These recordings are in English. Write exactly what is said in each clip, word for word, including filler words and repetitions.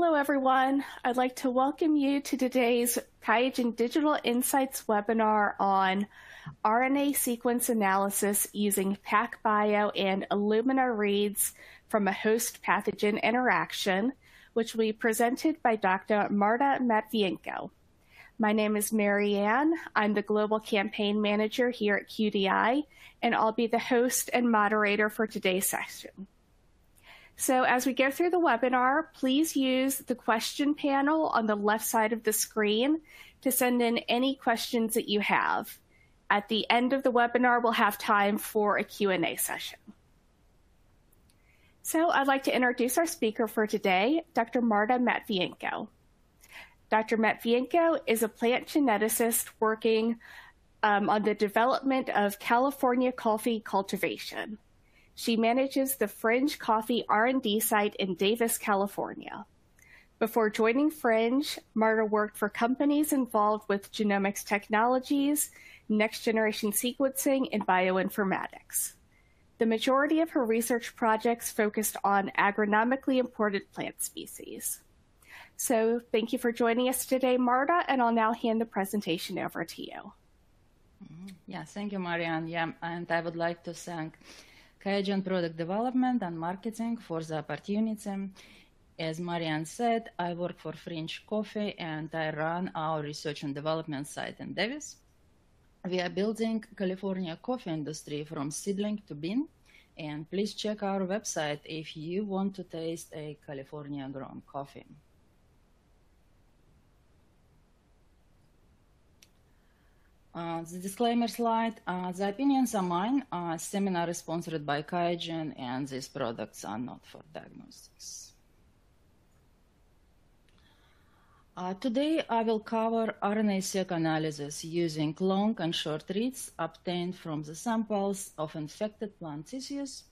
Hello, everyone. I'd like to welcome you to today's QIAGEN Digital Insights webinar on R N A sequence analysis using PacBio and Illumina reads from a host-pathogen interaction, which will be presented by Doctor Marta Matvienko. My name is Marianne. I'm the Global Campaign Manager here at Q D I, and I'll be the host and moderator for today's session. So as we go through the webinar, please use the question panel on the left side of the screen to send in any questions that you have. At the end of the webinar, we'll have time for a Q and A session. So I'd like to introduce our speaker for today, Doctor Marta Matvienko. Doctor Matvienko is a plant geneticist working um, on the development of California coffee cultivation. She manages the Fringe Coffee R and D site in Davis, California. Before joining Fringe, Marta worked for companies involved with genomics technologies, next-generation sequencing, and bioinformatics. The majority of her research projects focused on agronomically important plant species. So thank you for joining us today, Marta, and I'll now hand the presentation over to you. Yeah, thank you, Marianne. Yeah, and I would like to thank QIAGEN Product Development and Marketing for the opportunity. As Marianne said, I work for Fringe Coffee and I run our research and development site in Davis. We are building California coffee industry from seedling to bean. And please check our website if you want to taste a California grown coffee. Uh, the disclaimer slide, uh, the opinions are mine. Uh, seminar is sponsored by QIAGEN, and these products are not for diagnostics. Uh, today, I will cover R N A-seq analysis using long and short reads obtained from the samples of infected plant tissues.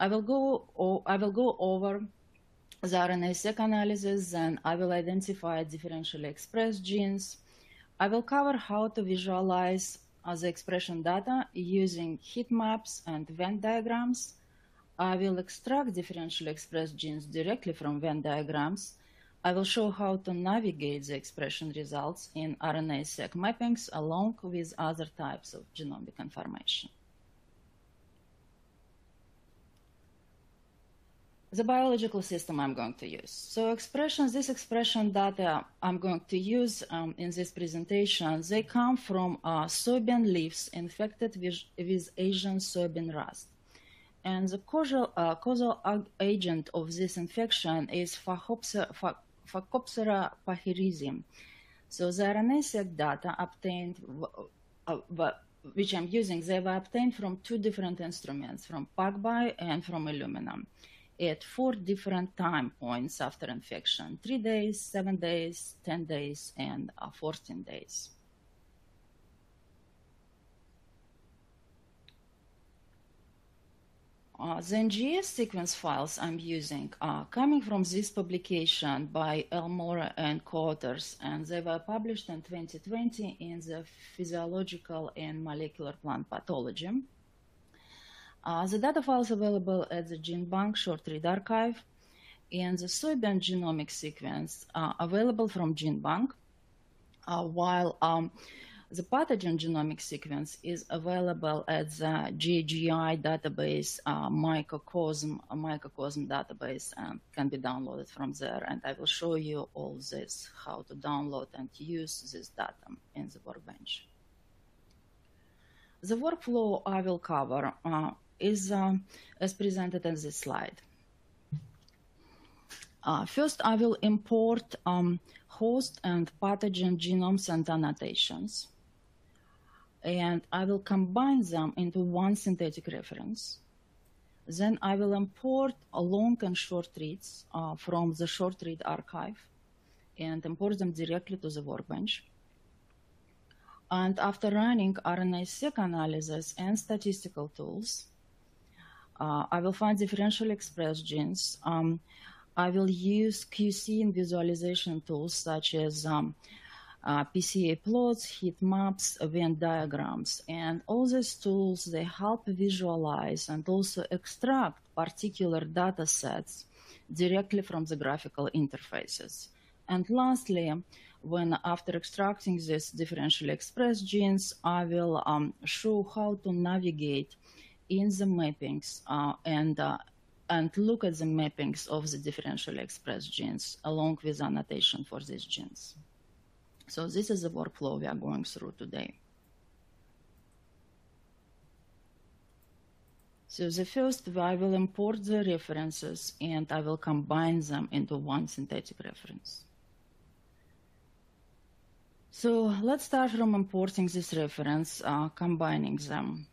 I will go, oh, I will go over the R N A-seq analysis, and I will identify differentially expressed genes. I will cover how to visualize uh, the expression data using heat maps and Venn diagrams. I will extract differentially expressed genes directly from Venn diagrams. I will show how to navigate the expression results in R N A-seq mappings along with other types of genomic information. The biological system I'm going to use. So expressions, this expression data I'm going to use um, in this presentation, they come from uh, soybean leaves infected with, with Asian soybean rust. And the causal, uh, causal agent of this infection is Phakopsora pachyrhizium. So the R N A-seq data obtained, uh, uh, which I'm using, they were obtained from two different instruments, from PacBio and from Illumina, at four different time points after infection, three days, seven days, ten days, and uh, fourteen days. Uh, the N G S sequence files I'm using are coming from this publication by Elmore and co-authors, and they were published in twenty twenty in the Physiological and Molecular Plant Pathology. Uh, the data files available at the GenBank short read archive, and the soybean genomic sequence uh, available from GenBank, uh, while um, the pathogen genomic sequence is available at the G G I database, uh, microcosm, a microcosm database, and can be downloaded from there. And I will show you all this, how to download and use this data in the workbench. The workflow I will cover uh, is uh, as presented in this slide. Uh, first, I will import um, host and pathogen genomes and annotations, and I will combine them into one synthetic reference. Then I will import a long and short reads uh, from the short read archive and import them directly to the workbench. And after running R N A-seq analysis and statistical tools, uh, I will find differentially expressed genes. Um, I will use Q C and visualization tools such as um, uh, P C A plots, heat maps, Venn diagrams. And all these tools, they help visualize and also extract particular data sets directly from the graphical interfaces. And lastly, when after extracting these differentially expressed genes, I will um, show how to navigate in the mappings uh, and, uh, and look at the mappings of the differentially expressed genes along with annotation for these genes. So this is the workflow we are going through today. So the first, I will import the references and I will combine them into one synthetic reference. So let's start from importing this reference, uh, combining them.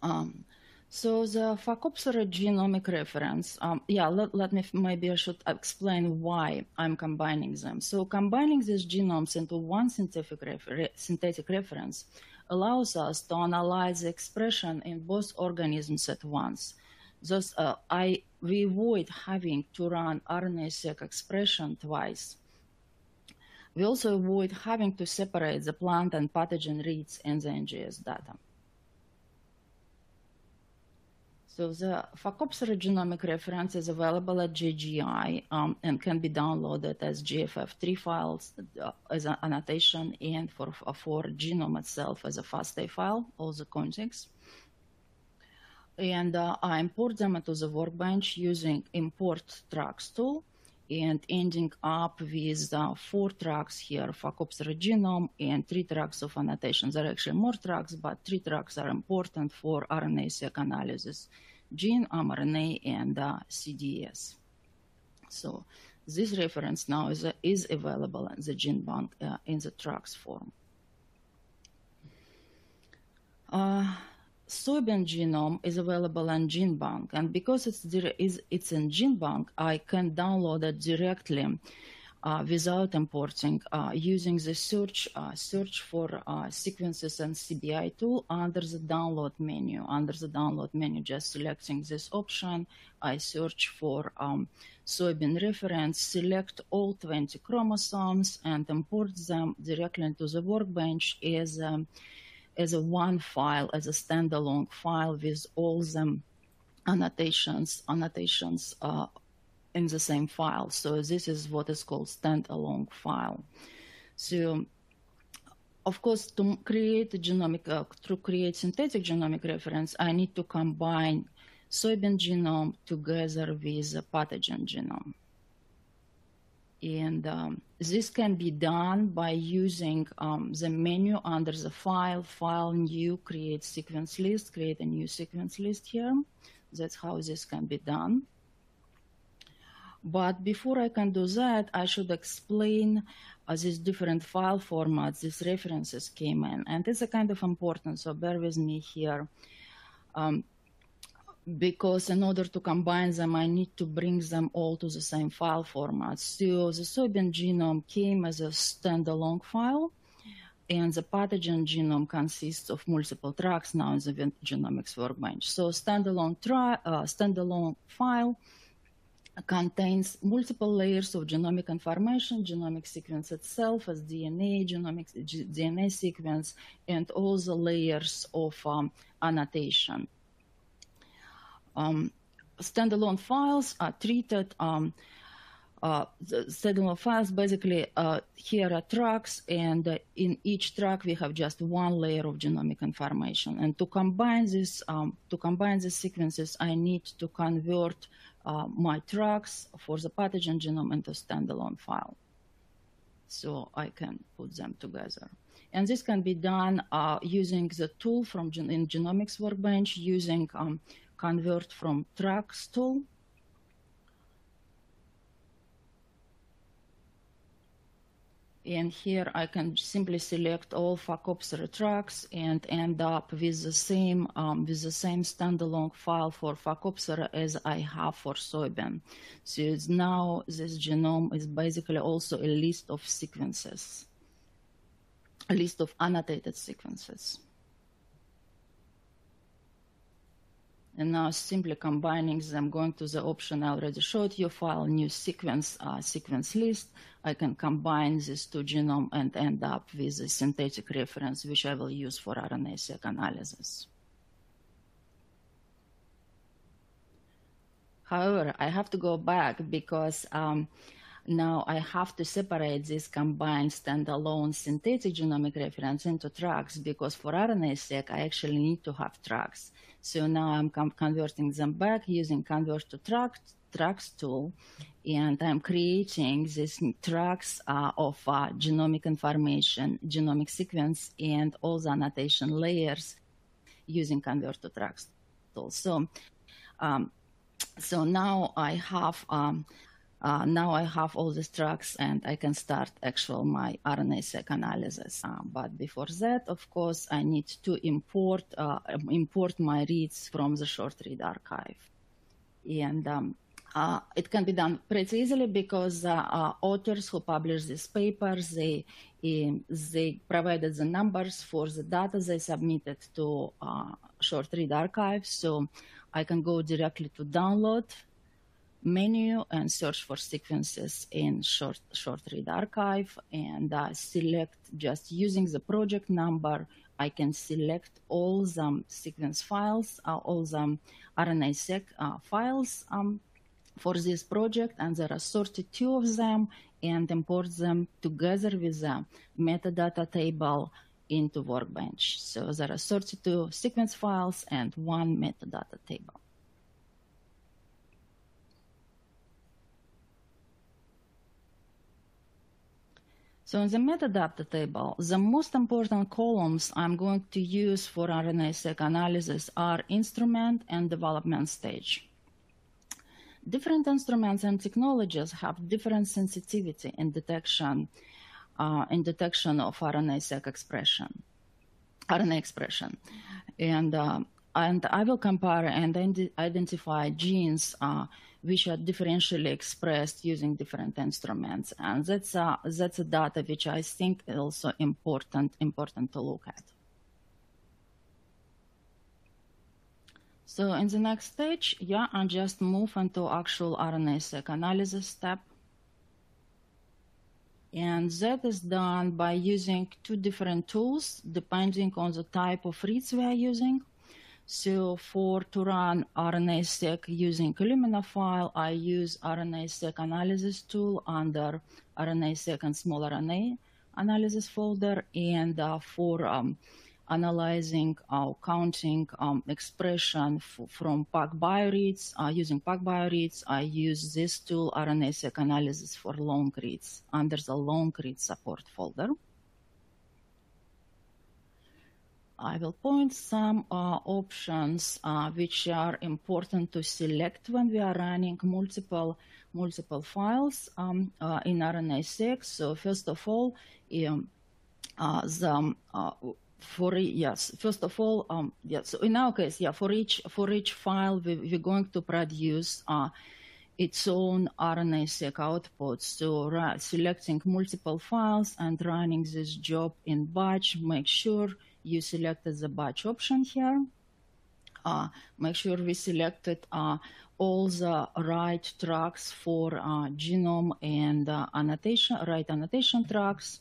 Um, so the Phakopsora genomic reference, um, yeah, let, let me, maybe I should explain why I'm combining them. So combining these genomes into one synthetic, refer synthetic reference allows us to analyze the expression in both organisms at once. Thus, uh, I, we avoid having to run R N A seq expression twice. We also avoid having to separate the plant and pathogen reads and the N G S data. So the Phakopsora genomic reference is available at J G I um, and can be downloaded as G F F three files uh, as an annotation and for, for genome itself as a FASTA file, all the context. And uh, I import them into the workbench using import tracks tool, and ending up with uh, four tracks here, Phakopsora genome and three tracks of annotations. There are actually more tracks, but three tracks are important for R N A seq analysis, gene, mRNA, and uh, C D S. So this reference now is, uh, is available in the GenBank uh, in the tracks form. Uh, Soybean genome is available in GenBank, and because it's, is, it's in GenBank, I can download it directly uh, without importing uh, using the search uh, search for uh, sequences and N C B I tool under the download menu. Under the download menu, just selecting this option, I search for um, soybean reference, select all twenty chromosomes, and import them directly into the workbench as um, as a one file, as a standalone file with all the annotations, annotations uh, in the same file. So this is what is called standalone file. So, of course, to create a genomic, uh, to create synthetic genomic reference, I need to combine soybean genome together with a pathogen genome. And um, this can be done by using um, the menu under the file, file, new, create sequence list, create a new sequence list here. That's how this can be done. But before I can do that, I should explain uh, these different file formats these references came in. And it's a kind of important, so bear with me here. Um, Because in order to combine them, I need to bring them all to the same file format. So the soybean genome came as a standalone file, and the pathogen genome consists of multiple tracks now in the genomics workbench. So standalone tri uh, standalone file contains multiple layers of genomic information, genomic sequence itself as D N A, genomic D N A sequence, and all the layers of um, annotation. Um, standalone files are treated, um, uh, the standalone files basically uh, here are tracks, and uh, in each track we have just one layer of genomic information. And to combine this, um, to combine the sequences, I need to convert uh, my tracks for the pathogen genome into standalone file. So I can put them together. And this can be done uh, using the tool from gen in Genomics Workbench, using um, Convert from Tracks tool. And here I can simply select all Phakopsora tracks and end up with the same um, with the same standalone file for Phakopsora as I have for soybean. So it's now this genome is basically also a list of sequences, a list of annotated sequences. And now simply combining them, going to the option I already showed you, file, new sequence, uh, sequence list. I can combine these two genomes and end up with a synthetic reference, which I will use for R N A seq analysis. However, I have to go back because um, now I have to separate this combined standalone synthetic genomic reference into tracks, because for R N A-seq, I actually need to have tracks. So now I'm converting them back using convert to track, tracks tool, and I'm creating these tracks uh, of uh, genomic information, genomic sequence, and all the annotation layers using convert to tracks tool. So, um, so now I have... Um, Uh, now I have all these tracks and I can start actual my R N A-seq analysis. Uh, but before that, of course, I need to import uh, import my reads from the short read archive. And um, uh, it can be done pretty easily because uh, uh, authors who published this paper, they, um, they provided the numbers for the data they submitted to uh, short read archive. So I can go directly to download menu and search for sequences in short short read archive, and uh, select, just using the project number, I can select all the sequence files, uh, all the R N A-seq uh, files um, for this project, and there are thirty-two of them, and import them together with the metadata table into Workbench. So there are thirty-two sequence files and one metadata table. So in the metadata table, the most important columns I'm going to use for R N A-seq analysis are instrument and development stage. Different instruments and technologies have different sensitivity in detection, uh, in detection of R N A-seq expression, R N A expression, and uh, and I will compare and identify genes Uh, which are differentially expressed using different instruments. And that's a, that's a data which I think is also important, important to look at. So in the next stage, yeah, I'll just move into actual R N A-seq analysis step. And that is done by using two different tools, depending on the type of reads we are using. So for to run R N A-seq using Illumina file, I use R N A-seq analysis tool under R N A-seq and small R N A analysis folder. And uh, for um, analyzing or uh, counting um, expression from PacBio reads, uh, using PacBio reads, I use this tool R N A-seq analysis for long reads under the long read support folder. I will point some uh, options uh, which are important to select when we are running multiple multiple files um, uh, in R N A-seq. So first of all, um, uh, the, uh, for yes, first of all, um, yes. So in our case, yeah, for each for each file, we, we're going to produce Uh, its own R N A-seq output. So uh, selecting multiple files and running this job in batch, make sure you selected the batch option here. Uh, make sure we selected uh, all the right tracks for uh, genome and uh, annotation, right annotation tracks.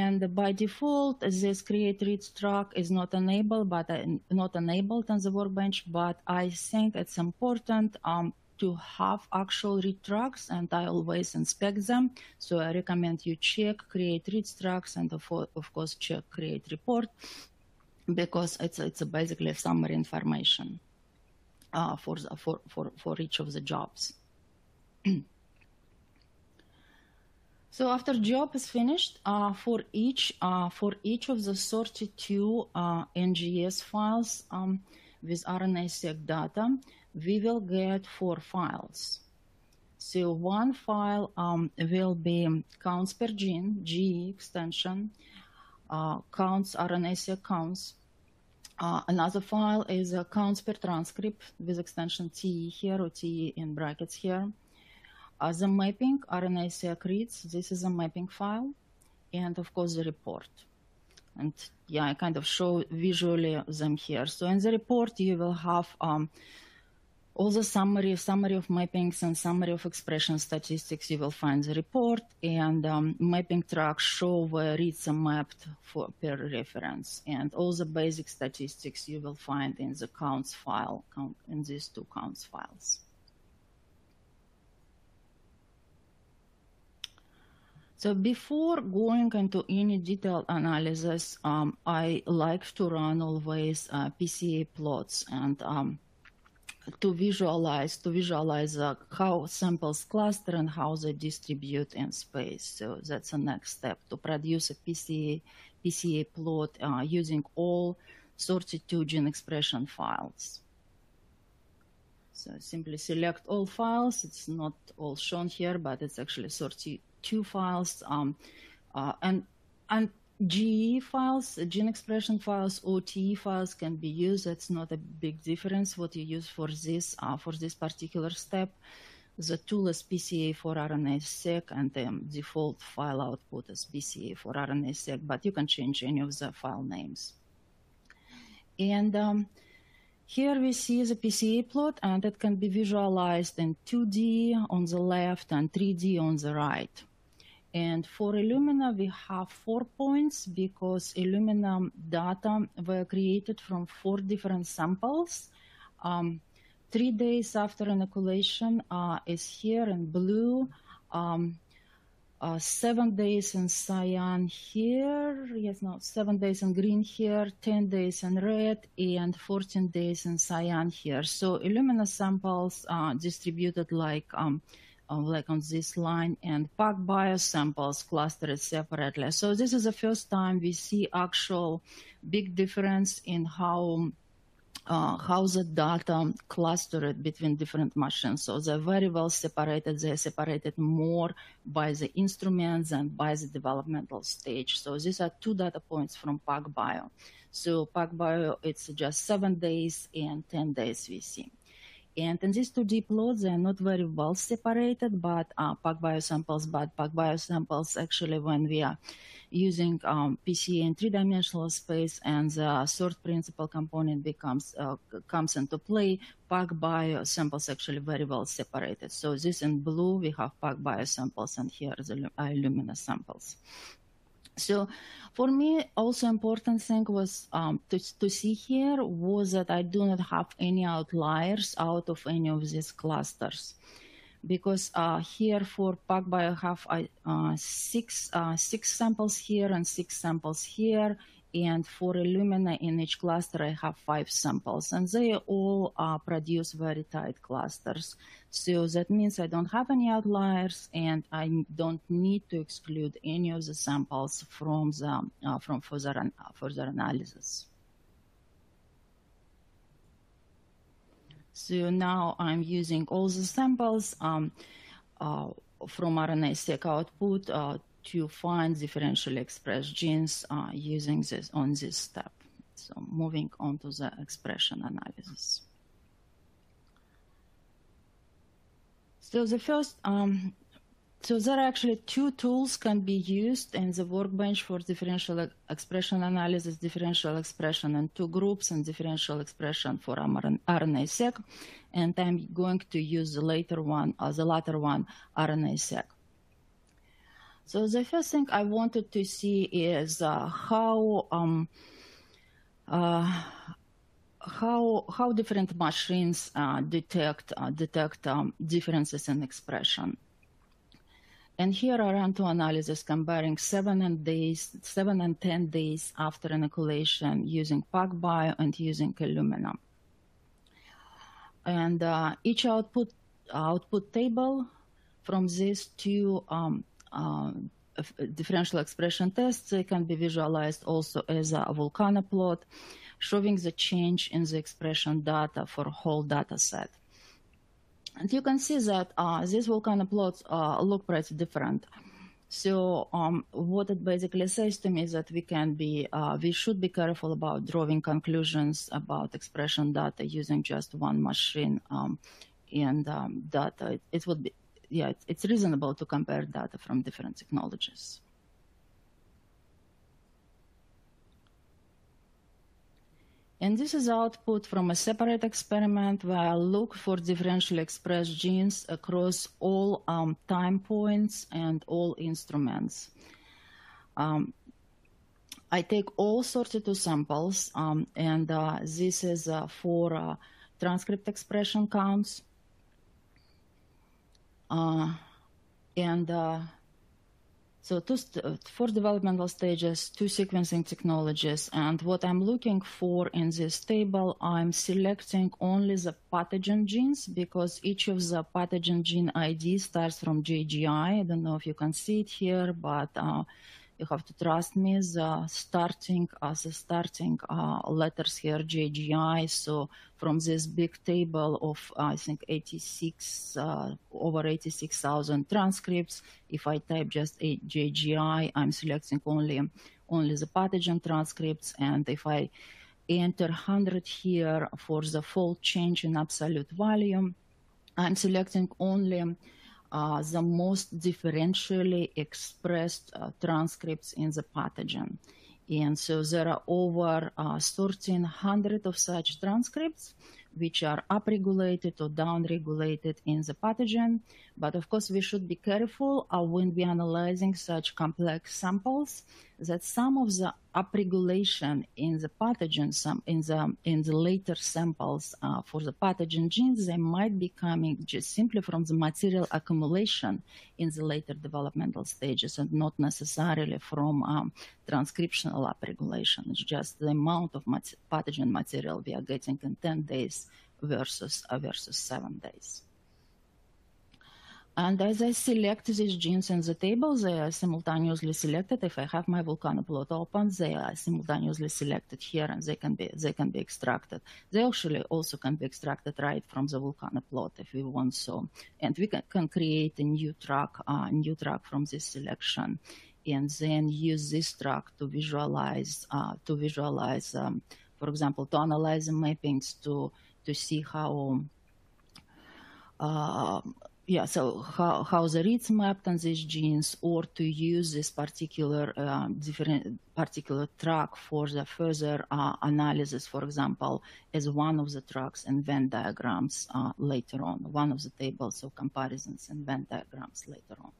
And by default, this create reads track is not enabled, but uh, not enabled on the Workbench, but I think it's important um, to have actual read tracks, and I always inspect them. So I recommend you check create read tracks and of, of course check create report, because it's it's basically summary information uh, for, the, for, for, for each of the jobs. So after job is finished, uh, for each uh, for each of the thirty-two uh, N G S files um, with R N A-seq data, we will get four files. So one file um, will be counts per gene, G E extension, uh, counts R N A-seq counts. Uh, another file is uh, counts per transcript with extension T E here, or T E in brackets here. Uh, the mapping, R N A-seq reads, this is a mapping file. And of course the report. And yeah, I kind of show visually them here. So in the report you will have um, all the summary, summary of mappings and summary of expression statistics. You will find the report, and um, mapping tracks show where reads are mapped for per reference, and all the basic statistics you will find in the counts file, count, in these two counts files. So before going into any detailed analysis, um, I like to run always uh, P C A plots and um, to visualize to visualize uh, how samples cluster and how they distribute in space. So that's the next step, to produce a P C A, P C A plot uh, using all thirty-two gene expression files. So simply select all files. It's not all shown here, but it's actually thirty-two files, um, uh, and and G E files, gene expression files, or T E files can be used. That's not a big difference what you use for this uh, for this particular step. The tool is P C A for R N A seq, and the um, default file output is P C A for R N A seq. But you can change any of the file names. And um, here we see the P C A plot, and it can be visualized in two D on the left and three D on the right. And for Illumina, we have four points because Illumina data were created from four different samples. Um, three days after inoculation uh, is here in blue. Um, Uh, seven days in cyan here, yes, no, seven days in green here, ten days in red, and fourteen days in cyan here. So Illumina samples are uh, distributed like um, uh, like on this line, and PacBio samples clustered separately. So this is the first time we see actual big difference in how Uh, how the data clustered between different machines. So they're very well separated. They're separated more by the instruments and by the developmental stage. So these are two data points from PacBio. So PacBio, it's just seven days and ten days we see. And in these two D plots, they're not very well separated, but uh, PacBio samples, but PacBio samples actually when we are using um, P C A in three-dimensional space and the third principal component becomes uh, comes into play, PacBio samples actually very well separated. So this in blue, we have PacBio samples, and here the Illumina samples. So for me, also important thing was um, to, to see here was that I do not have any outliers out of any of these clusters. Because uh, here for PacBio I have uh, six, uh, six samples here and six samples here. And for Illumina in each cluster, I have five samples. And they all uh, produce very tight clusters. So that means I don't have any outliers, and I don't need to exclude any of the samples from, the, uh, from further, an further analysis. So now I'm using all the samples um, uh, from R N A seq output uh, to find differentially expressed genes uh, using this on this step. So moving on to the expression analysis. So the first, um, so there are actually two tools can be used in the workbench for differential expression analysis, differential expression in two groups and differential expression for R N A seq. And I'm going to use the later one, uh, the latter one, R N A seq. So the first thing I wanted to see is uh, how um, uh, how how different machines uh, detect uh, detect um, differences in expression. And here I ran two analyses comparing seven and days, seven and ten days after inoculation using PacBio and using Illumina. And uh, each output output table from these two. Um, Uh, differential expression tests, they can be visualized also as a Vulcana plot, showing the change in the expression data for whole data set. And you can see that uh, these Vulcana plots uh, look pretty different. So um, what it basically says to me is that we can be, uh, we should be careful about drawing conclusions about expression data using just one machine um, and um, data. It, it would be Yeah, it's reasonable to compare data from different technologies. And this is output from a separate experiment where I look for differentially expressed genes across all um, time points and all instruments. Um, I take all thirty-two samples, um, and uh, this is uh, for uh, transcript expression counts. Uh, and uh, So two st four developmental stages, two sequencing technologies, and what I'm looking for in this table, I'm selecting only the pathogen genes because each of the pathogen gene I D starts from J G I. I don't know if you can see it here, but uh, you have to trust me. The starting, uh, the starting uh, letters here, J G I. So from this big table of uh, I think eighty-six uh, over eighty-six thousand transcripts, if I type just a J G I, I'm selecting only only the pathogen transcripts, and if I enter one hundred here for the fold change in absolute volume, I'm selecting only Uh, the most differentially expressed uh, transcripts in the pathogen. And so there are over uh, one thousand three hundred of such transcripts, which are upregulated or downregulated in the pathogen. But of course, we should be careful uh, when we're analyzing such complex samples that some of the upregulation in the pathogen, some in the in the later samples uh, for the pathogen genes, they might be coming just simply from the material accumulation in the later developmental stages, and not necessarily from um, transcriptional upregulation. It's just the amount of mat pathogen material we are getting in ten days. Versus uh, versus seven days. And as I select these genes in the table, they are simultaneously selected. If I have my vulcanoplot open, they are simultaneously selected here, and they can be they can be extracted. They actually also can be extracted right from the vulcanoplot if we want so, and we can, can create a new track, uh, new track from this selection, and then use this track to visualize uh, to visualize, um, for example, to analyze the mappings to. To see how, uh, yeah, so how, how the reads mapped on these genes, or to use this particular uh, different particular track for the further uh, analysis, for example, as one of the tracks in Venn diagrams uh, later on, one of the tables of comparisons in Venn diagrams later on.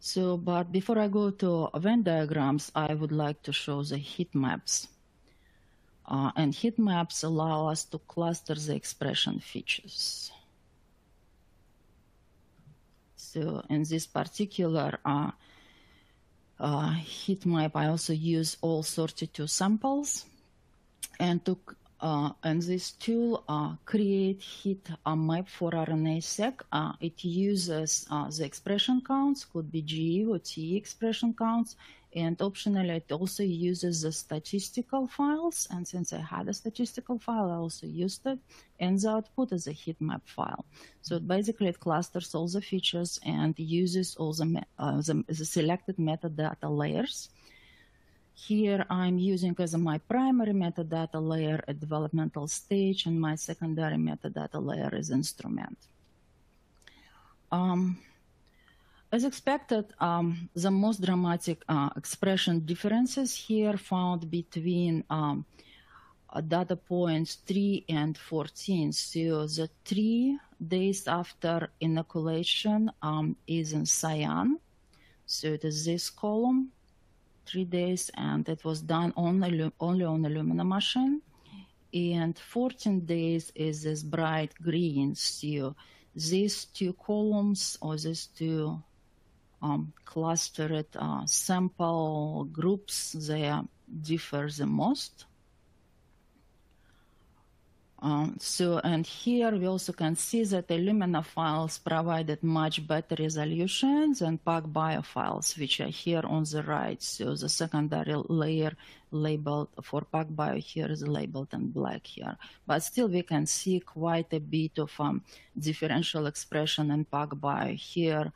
So, but before I go to Venn diagrams, I would like to show the heat maps. Uh, and heat maps allow us to cluster the expression features. So in this particular uh, uh, heat map, I also use all thirty-two samples, and to uh, and this tool uh, create heat uh, map for R N A seq. Uh, it uses uh, the expression counts, could be G E or T E expression counts. And optionally, it also uses the statistical files. And since I had a statistical file, I also used it. And the output is a heat map file. So basically, it clusters all the features and uses all the, uh, the, the selected metadata layers. Here, I'm using as my primary metadata layer a developmental stage, and my secondary metadata layer is instrument. Um, As expected, um, the most dramatic uh, expression differences here found between um, data points three and fourteen. So the three days after inoculation um, is in cyan. So it is this column, three days, and it was done only, only on Illumina machine. And fourteen days is this bright green. So these two columns, or these two Um, clustered uh, sample groups, they differ the most. Um, so, and here we also can see that Illumina files provided much better resolution than PacBio files, which are here on the right. So the secondary layer labeled for PacBio here is labeled in black here. But still we can see quite a bit of um, differential expression in PacBio here.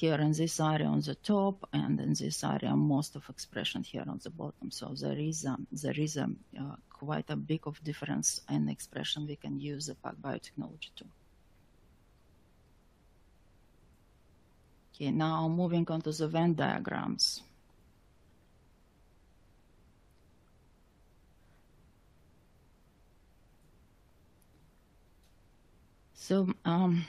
Here in this area on the top, and in this area most of expression here on the bottom. So there is a, there is a, uh, quite a big of difference in expression. We can use the PacBio technology too. Okay, now moving on to the Venn diagrams. So. Um,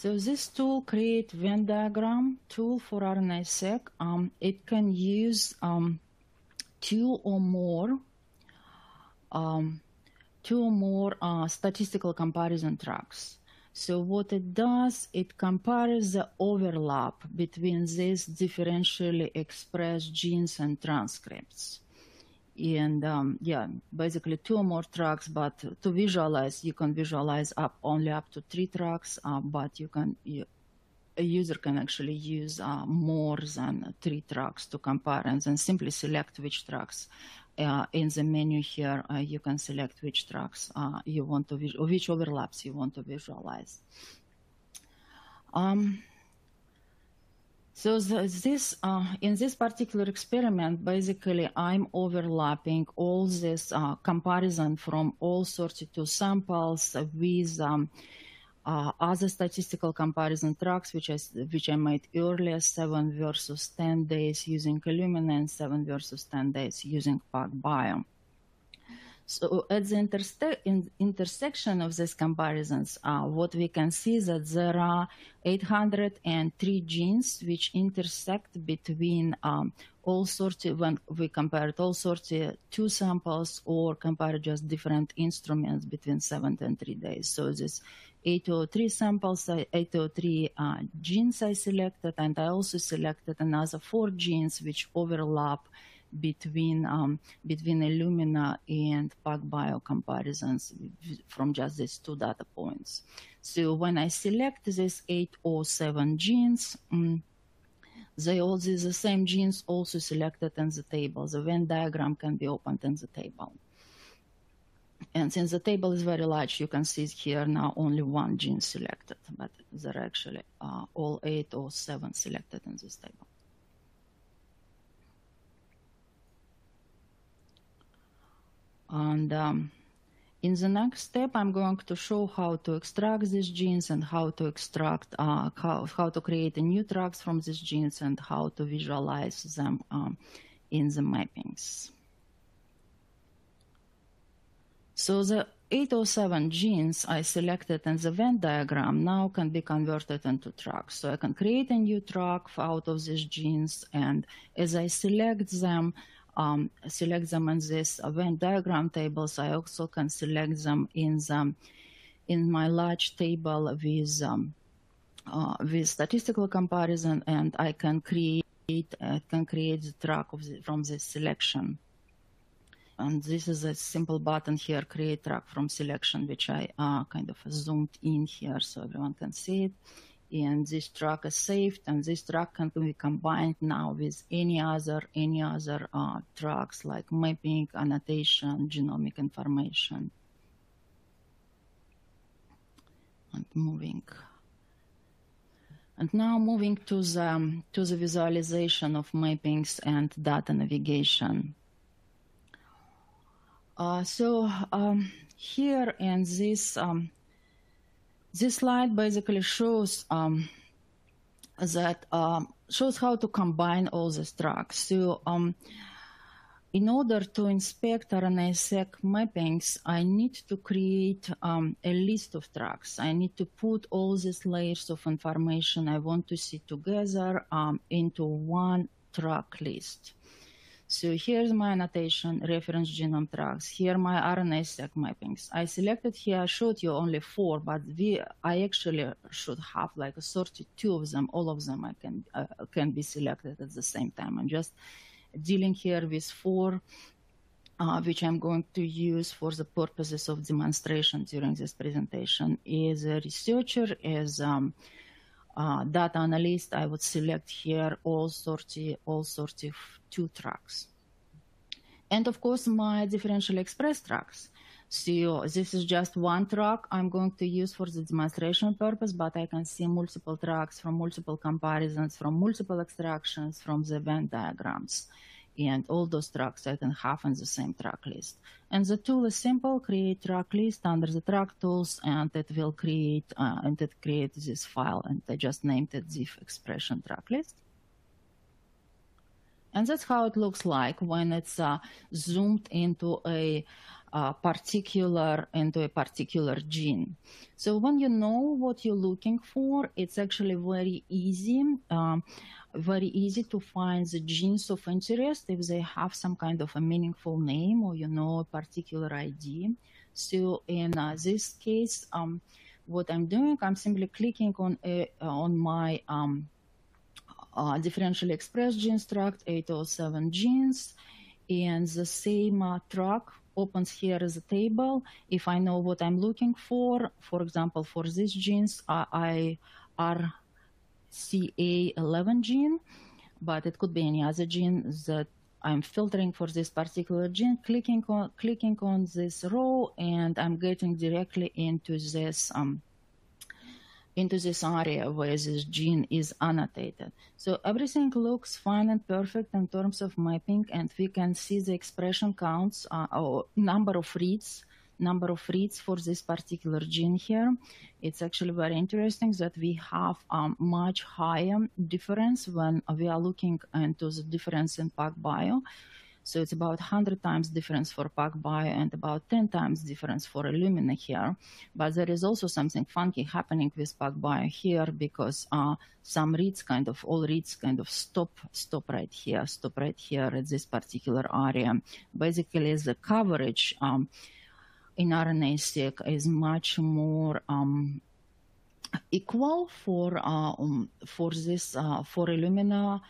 So this tool, create Venn diagram tool for R N A seq, um, it can use um, two or more um, two more uh, statistical comparison tracks. So what it does, it compares the overlap between these differentially expressed genes and transcripts. And um, yeah, basically two more tracks, but to visualize, you can visualize up only up to three tracks, uh, but you can, you, a user can actually use uh, more than three tracks to compare and then simply select which tracks. Uh, in the menu here, uh, you can select which tracks uh, you want to, or which overlaps you want to visualize. Um, so the, this, uh, in this particular experiment, basically, I'm overlapping all this uh, comparison from all thirty-two samples with um, uh, other statistical comparison tracks, which I, which I made earlier, seven versus ten days using Illumina and seven versus ten days using PacBio. So at the interse in intersection of these comparisons, uh, what we can see is that there are eight hundred three genes which intersect between um, all thirty, when we compared all thirty-two samples or compared just different instruments between seven and three days. So this eight oh three samples, eight oh three uh, genes I selected, and I also selected another four genes which overlap between um, between Illumina and PacBio comparisons from just these two data points. So when I select these eight oh seven genes, um, they all these the same genes also selected in the table. The Venn diagram can be opened in the table. And since the table is very large, you can see here now only one gene selected, but there are actually uh, all eight oh seven selected in this table. And um, in the next step, I'm going to show how to extract these genes and how to extract, uh, how, how to create a new tracks from these genes and how to visualize them um, in the mappings. So the eight oh seven genes I selected in the Venn diagram now can be converted into tracks. So I can create a new track out of these genes, and as I select them, Um, select them in this Venn diagram tables. I also can select them in the, in my large table with um, uh, with statistical comparison, and I can create I can create the track of the, from this selection. And this is a simple button here, create track from selection, which I uh, kind of zoomed in here so everyone can see it. And this track is saved, and this track can be combined now with any other any other uh, tracks like mapping, annotation, genomic information. And moving. And now moving to the to the visualization of mappings and data navigation. Uh, so um, here in this. Um, This slide basically shows um, that um, shows how to combine all these tracks. So, um, in order to inspect R N A seq mappings, I need to create um, a list of tracks. I need to put all these layers of information I want to see together um, into one track list. So here's my annotation, reference genome tracks. Here are my R N A seq mappings. I selected here, I showed you only four, but we, I actually should have like thirty-two of them. All of them I can uh, can be selected at the same time. I'm just dealing here with four, uh, which I'm going to use for the purposes of demonstration during this presentation. As a researcher, as um, Uh, data analyst, I would select here all thirty, all thirty-two tracks. And of course, my differential express tracks. So this is just one track I'm going to use for the demonstration purpose, but I can see multiple tracks from multiple comparisons, from multiple extractions, from the Venn diagrams. And all those tracks I can have in the same track list. And the tool is simple, create track list under the track tools, and it will create, uh, and it creates this file, and I just named it diff expression track list. And that's how it looks like when it's uh, zoomed into a uh, particular into a particular gene. So when you know what you're looking for, it's actually very easy, um, very easy to find the genes of interest if they have some kind of a meaningful name or you know a particular I D. So in uh, this case, um, what I'm doing, I'm simply clicking on a, on my um, uh, differentially expressed gene struct, eight oh seven genes, and the same uh, track opens here as a table. If I know what I'm looking for, for example, for these genes, I R C A eleven gene, but it could be any other gene that I'm filtering for this particular gene, clicking on, clicking on this row, and I'm getting directly into this um, into this area where this gene is annotated. So everything looks fine and perfect in terms of mapping, and we can see the expression counts uh, or number of reads, number of reads for this particular gene here. It's actually very interesting that we have a um, much higher difference when we are looking into the difference in PacBio. So it's about one hundred times difference for PacBio and about ten times difference for Illumina here. But there is also something funky happening with PacBio here, because uh, some reads kind of, all reads kind of stop, stop right here, stop right here at this particular area. Basically, the coverage um, in R N A-seq is much more um, equal for uh, um, for this uh, for Illumina.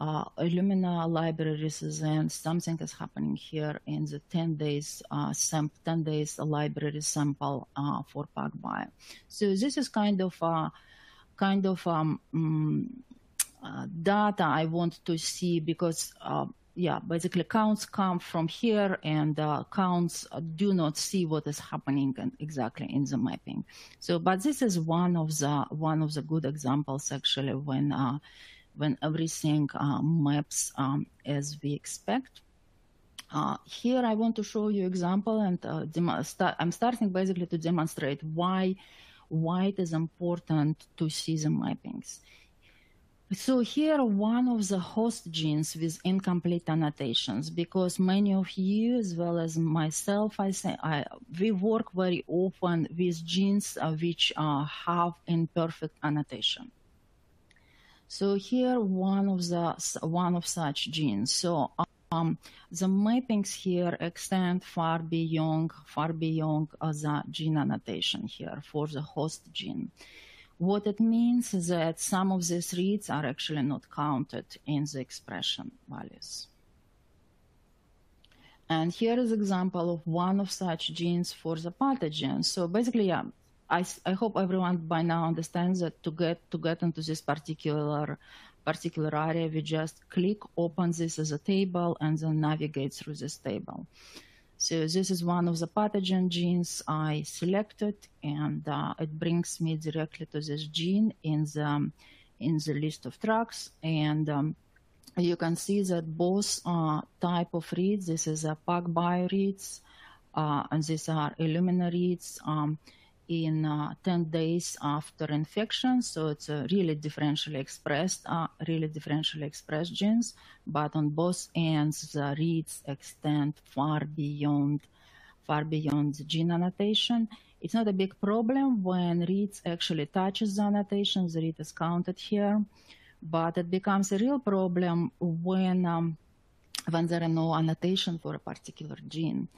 Uh, Illumina libraries, and something is happening here in the ten days uh, sample, ten days library sample uh, for PacBio. So this is kind of a kind of um, um, uh, data I want to see, because uh, yeah, basically counts come from here, and uh, counts do not see what is happening and exactly in the mapping. So, but this is one of the one of the good examples actually when. Uh, when everything uh, maps um, as we expect. Uh, here I want to show you example, and uh, start, I'm starting basically to demonstrate why, why it is important to see the mappings. So here one of the host genes with incomplete annotations, because many of you as well as myself, I say I, we work very often with genes uh, which uh, have imperfect annotation. So here one of the one of such genes. So um, the mappings here extend far beyond far beyond uh, the gene annotation here for the host gene. What it means is that some of these reads are actually not counted in the expression values. And here is an example of one of such genes for the pathogen. So basically, yeah. I, I hope everyone by now understands that to get to get into this particular particular area, we just click, open this as a table, and then navigate through this table. So this is one of the pathogen genes I selected, and uh, it brings me directly to this gene in the in the list of tracks, and um, you can see that both uh, type of reads. This is a PacBio reads, uh, and these are Illumina reads. Um, in uh, ten days after infection. So it's a really differentially expressed, uh, really differentially expressed genes, but on both ends, the reads extend far beyond, far beyond the gene annotation. It's not a big problem when reads actually touches the annotation, the read is counted here, but it becomes a real problem when, um, when there are no annotation for a particular gene.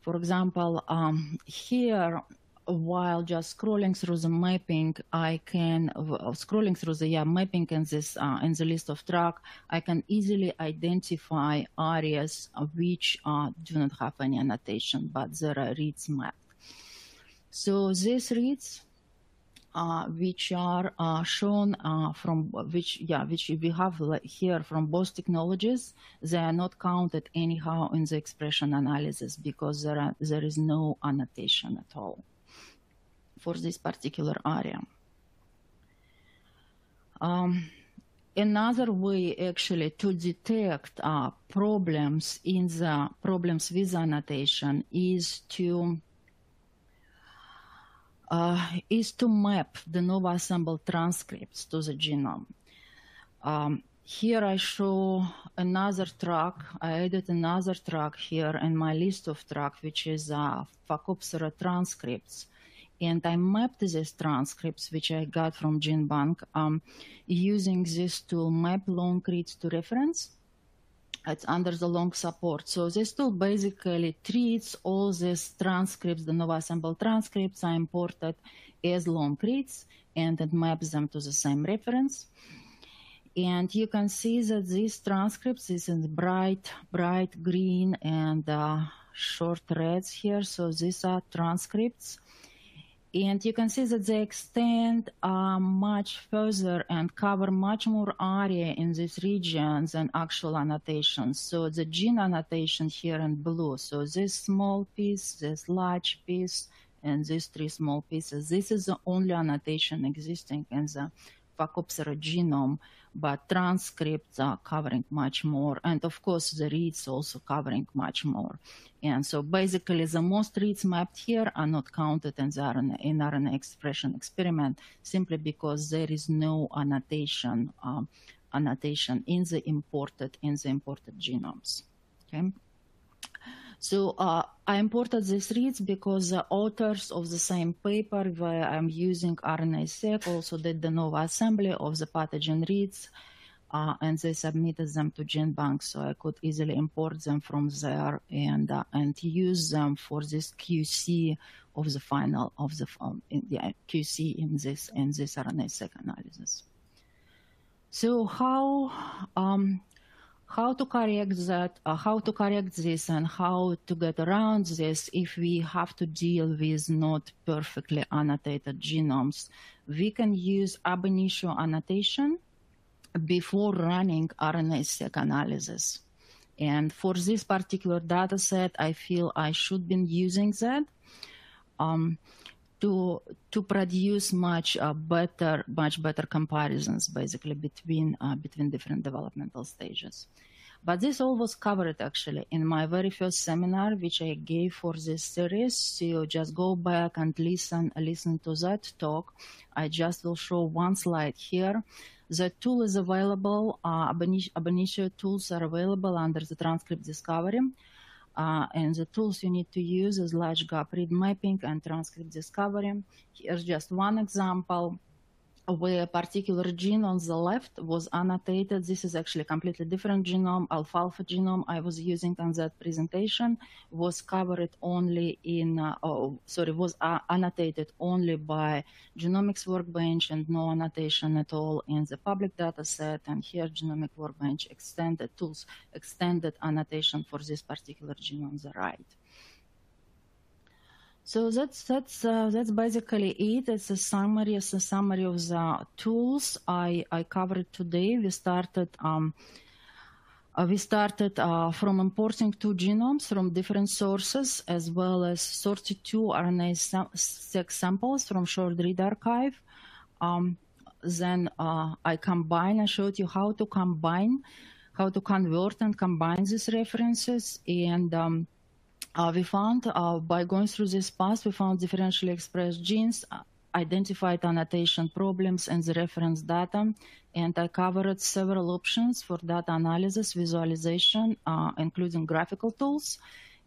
For example, um, here, while just scrolling through the mapping, I can scrolling through the yeah, mapping in this uh, in the list of track, I can easily identify areas which uh, do not have any annotation, but there are reads mapped. So these reads, uh, which are uh, shown uh, from which yeah which we have here from both technologies, they are not counted anyhow in the expression analysis, because there are, there is no annotation at all for this particular area. Um, another way actually to detect uh, problems in the problems with annotation is to uh, is to map de novo assembled transcripts to the genome. Um, Here I show another track. I added another track here in my list of track, which is uh, Phakopsora transcripts. And I mapped these transcripts, which I got from GenBank, um, using this to map long reads to reference. it's under the long support. So this tool basically treats all these transcripts, the novo assembled transcripts are imported as long reads, and it maps them to the same reference. And you can see that these transcripts is in bright, bright green and uh, short reds here. So these are transcripts. And you can see that they extend uh, much further and cover much more area in this region than actual annotations. So the gene annotation here in blue. So this small piece, this large piece, and these three small pieces. This is the only annotation existing in the Phakopsora genome, but transcripts are covering much more. And of course, the reads also covering much more. And so basically, the most reads mapped here are not counted in the R N A, in R N A expression experiment, simply because there is no annotation um, annotation in the imported in the imported genomes. Okay. So uh, I imported these reads because the authors of the same paper where I'm using RNA-seq also did the novo assembly of the pathogen reads, uh, and they submitted them to GenBank, so I could easily import them from there and uh, and use them for this Q C of the final of the um, in, yeah, Q C in this in this RNA-seq analysis. So how? Um, How to correct that, uh, how to correct this and how to get around this if we have to deal with not perfectly annotated genomes. We can use ab initio annotation before running RNA-seq analysis. And for this particular data set, I feel I should be using that um, to, to produce much uh, better, much better comparisons, basically between uh, between different developmental stages. But this all was covered actually in my very first seminar, which I gave for this series. So just go back and listen, listen to that talk. I just will show one slide here. The tool is available. Uh, ab initio, ab initio tools are available under the transcript discovery. Uh, and the tools you need to use is large gap read mapping and transcript discovery. Here's just one example where a particular gene on the left was annotated. This is actually a completely different genome. Alfalfa genome I was using on that presentation was covered only in, uh, oh, sorry, was uh, annotated only by Genomics Workbench and no annotation at all in the public data set. And here Genomic Workbench extended tools, extended annotation for this particular gene on the right. So that's that's uh, that's basically it. It's a summary, it's a summary of the tools I I covered today. We started um, uh, we started uh, from importing two genomes from different sources, as well as thirty-two RNA-seq samples from short read archive. Um, then uh, I combine. I showed you how to combine, how to convert and combine these references and. Um, Uh, we found, uh, by going through this path, we found differentially expressed genes, identified annotation problems in the reference data, and I covered several options for data analysis, visualization, uh, including graphical tools,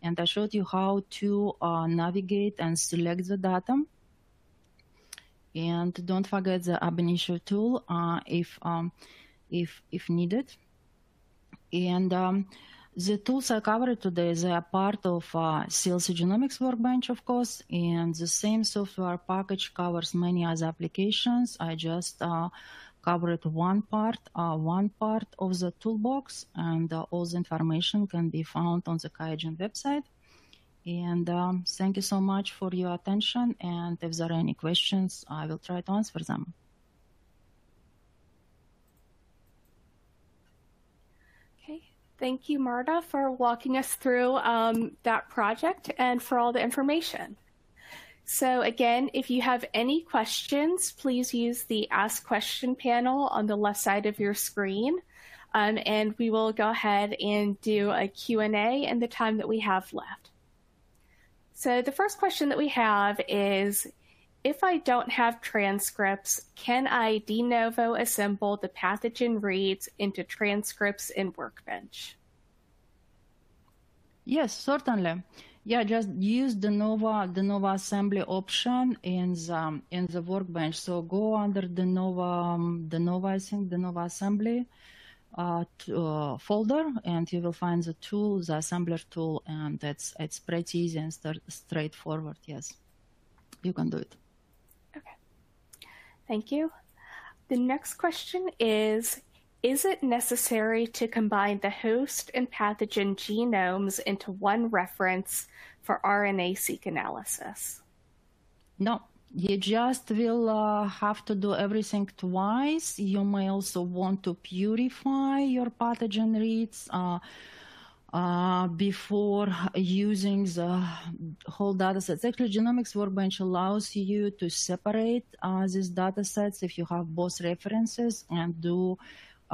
and I showed you how to uh, navigate and select the data. And don't forget the ab initio tool uh, if, um, if, if needed. And... Um, The tools I covered today, they are part of uh, C L C Genomics Workbench, of course, and the same software package covers many other applications. I just uh, covered one part, uh, one part of the toolbox, and uh, all the information can be found on the QIAGEN website. And um, thank you so much for your attention, and if there are any questions, I will try to answer them. Thank you, Marta, for walking us through um, that project and for all the information. So again, if you have any questions, please use the Ask Question panel on the left side of your screen, um, and we will go ahead and do a Q and A in the time that we have left. So the first question that we have is, if I don't have transcripts, can I de novo assemble the pathogen reads into transcripts in Workbench? Yes, certainly. Yeah, just use the novo the novo assembly option in the in the Workbench. So go under the novo the novo I think the novo assembly, uh, to, uh, folder, and you will find the tool, the assembler tool, and that's it's pretty easy and st straightforward. Yes, you can do it. Okay, thank you. The next question is, is it necessary to combine the host and pathogen genomes into one reference for R N A-seq analysis? No, you just will uh, have to do everything twice. You may also want to purify your pathogen reads uh, uh, before using the whole data sets. Actually, Genomics Workbench allows you to separate uh, these data sets if you have both references and do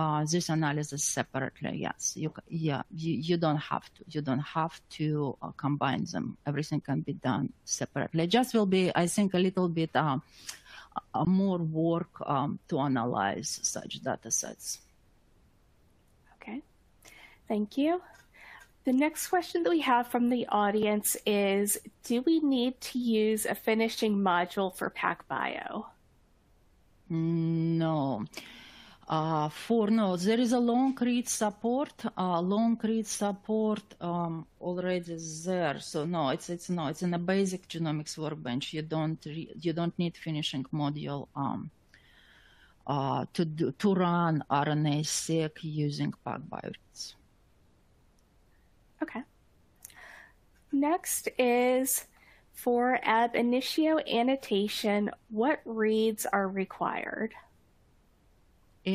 Uh, this analysis separately. Yes, you yeah you, you don't have to you don't have to uh, combine them. Everything can be done separately. It just will be, I think, a little bit um, uh, more work um, to analyze such data sets. Okay, thank you. The next question that we have from the audience is, do we need to use a finishing module for PacBio? No. Uh, for no, there is a long read support. Uh, long read support um, already there, so no, it's it's no, it's in a basic Genomics Workbench. You don't re you don't need finishing module um, uh, to do, to run R N A-seq using PacBio. Okay. Next is, for ab initio annotation, what reads are required?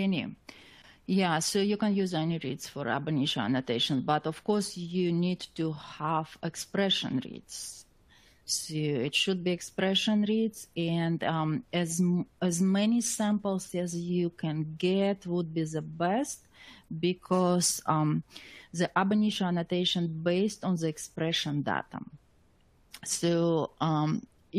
Any. Yeah, so you can use any reads for ab initio annotation, but of course you need to have expression reads. So it should be expression reads, and um, as, as many samples as you can get would be the best, because um, the ab initio annotation based on the expression data. So um,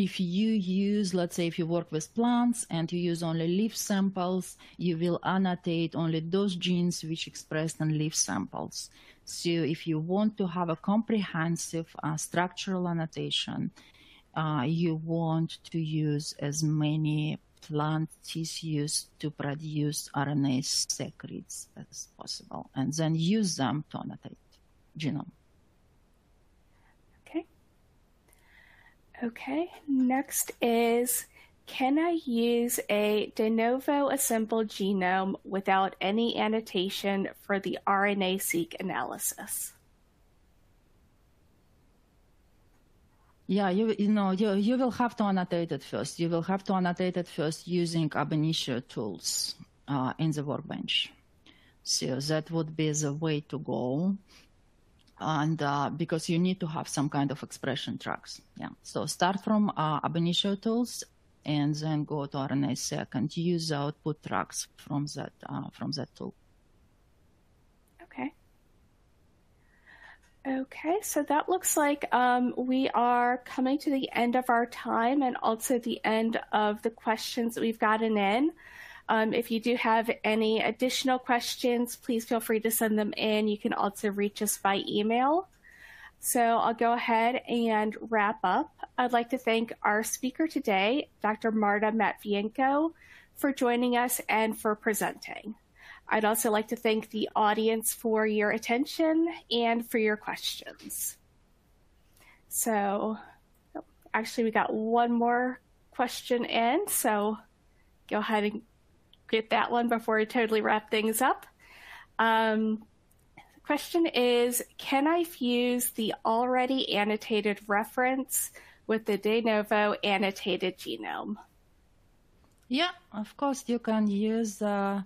if you use, let's say if you work with plants and you use only leaf samples, you will annotate only those genes which expressed in leaf samples. So if you want to have a comprehensive uh, structural annotation, uh, you want to use as many plant tissues to produce R N A-seq reads as possible, and then use them to annotate genome. Okay, next is, can I use a de novo assembled genome without any annotation for the R N A-seq analysis? Yeah, you, you know, you, you will have to annotate it first. You will have to annotate it first using ab initio tools uh, in the workbench. So that would be the way to go. And uh, because you need to have some kind of expression tracks. Yeah. So start from uh, ab initio tools and then go to R N A-seq and use the output tracks from that, uh, from that tool. Okay. Okay, so that looks like um, we are coming to the end of our time and also the end of the questions that we've gotten in. Um, if you do have any additional questions, please feel free to send them in. You can also reach us by email. So I'll go ahead and wrap up. I'd like to thank our speaker today, Doctor Marta Matvienko, for joining us and for presenting. I'd also like to thank the audience for your attention and for your questions. So actually, we got one more question in, so go ahead and get that one before I totally wrap things up. Um, the question is, can I fuse the already annotated reference with the de novo annotated genome? Yeah, of course you can use uh,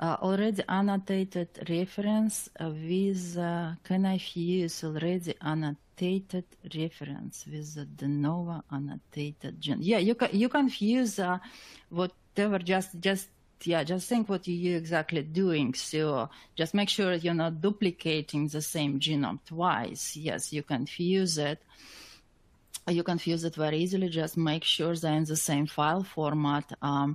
uh, already annotated reference with, uh, can I fuse already annotated reference with the de novo annotated genome? Yeah, you can, you can fuse uh, whatever, just, just Yeah, just think what you're exactly doing. So just make sure you're not duplicating the same genome twice. Yes, you can fuse it. You can fuse it very easily. Just make sure they're in the same file format. Um,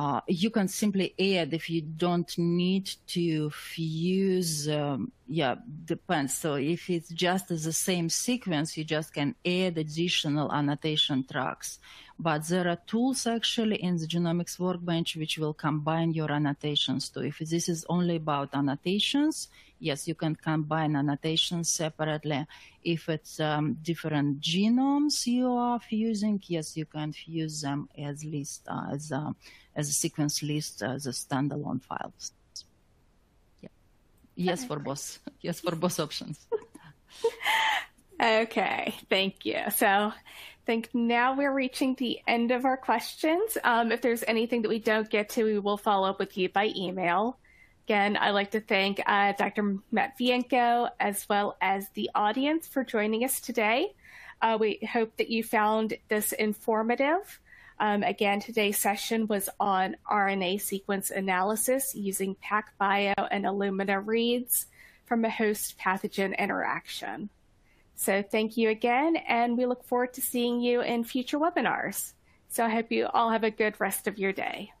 uh, you can simply add if you don't need to fuse. Um, yeah, depends. So if it's just the same sequence, you just can add additional annotation tracks. But there are tools actually in the Genomics Workbench which will combine your annotations too. If this is only about annotations, yes, you can combine annotations separately. If it's um, different genomes you are fusing, yes, you can fuse them as list, uh, as, a, as a sequence list, uh, as a standalone files. Yeah. Yes, okay. For both. Yes, for both options. Okay, thank you. So I think now we're reaching the end of our questions. Um, if there's anything that we don't get to, we will follow up with you by email. Again, I'd like to thank uh, Doctor Matvienko as well as the audience for joining us today. Uh, we hope that you found this informative. Um, again, today's session was on R N A sequence analysis using PacBio and Illumina reads from a host-pathogen interaction. So thank you again, and we look forward to seeing you in future webinars. So I hope you all have a good rest of your day.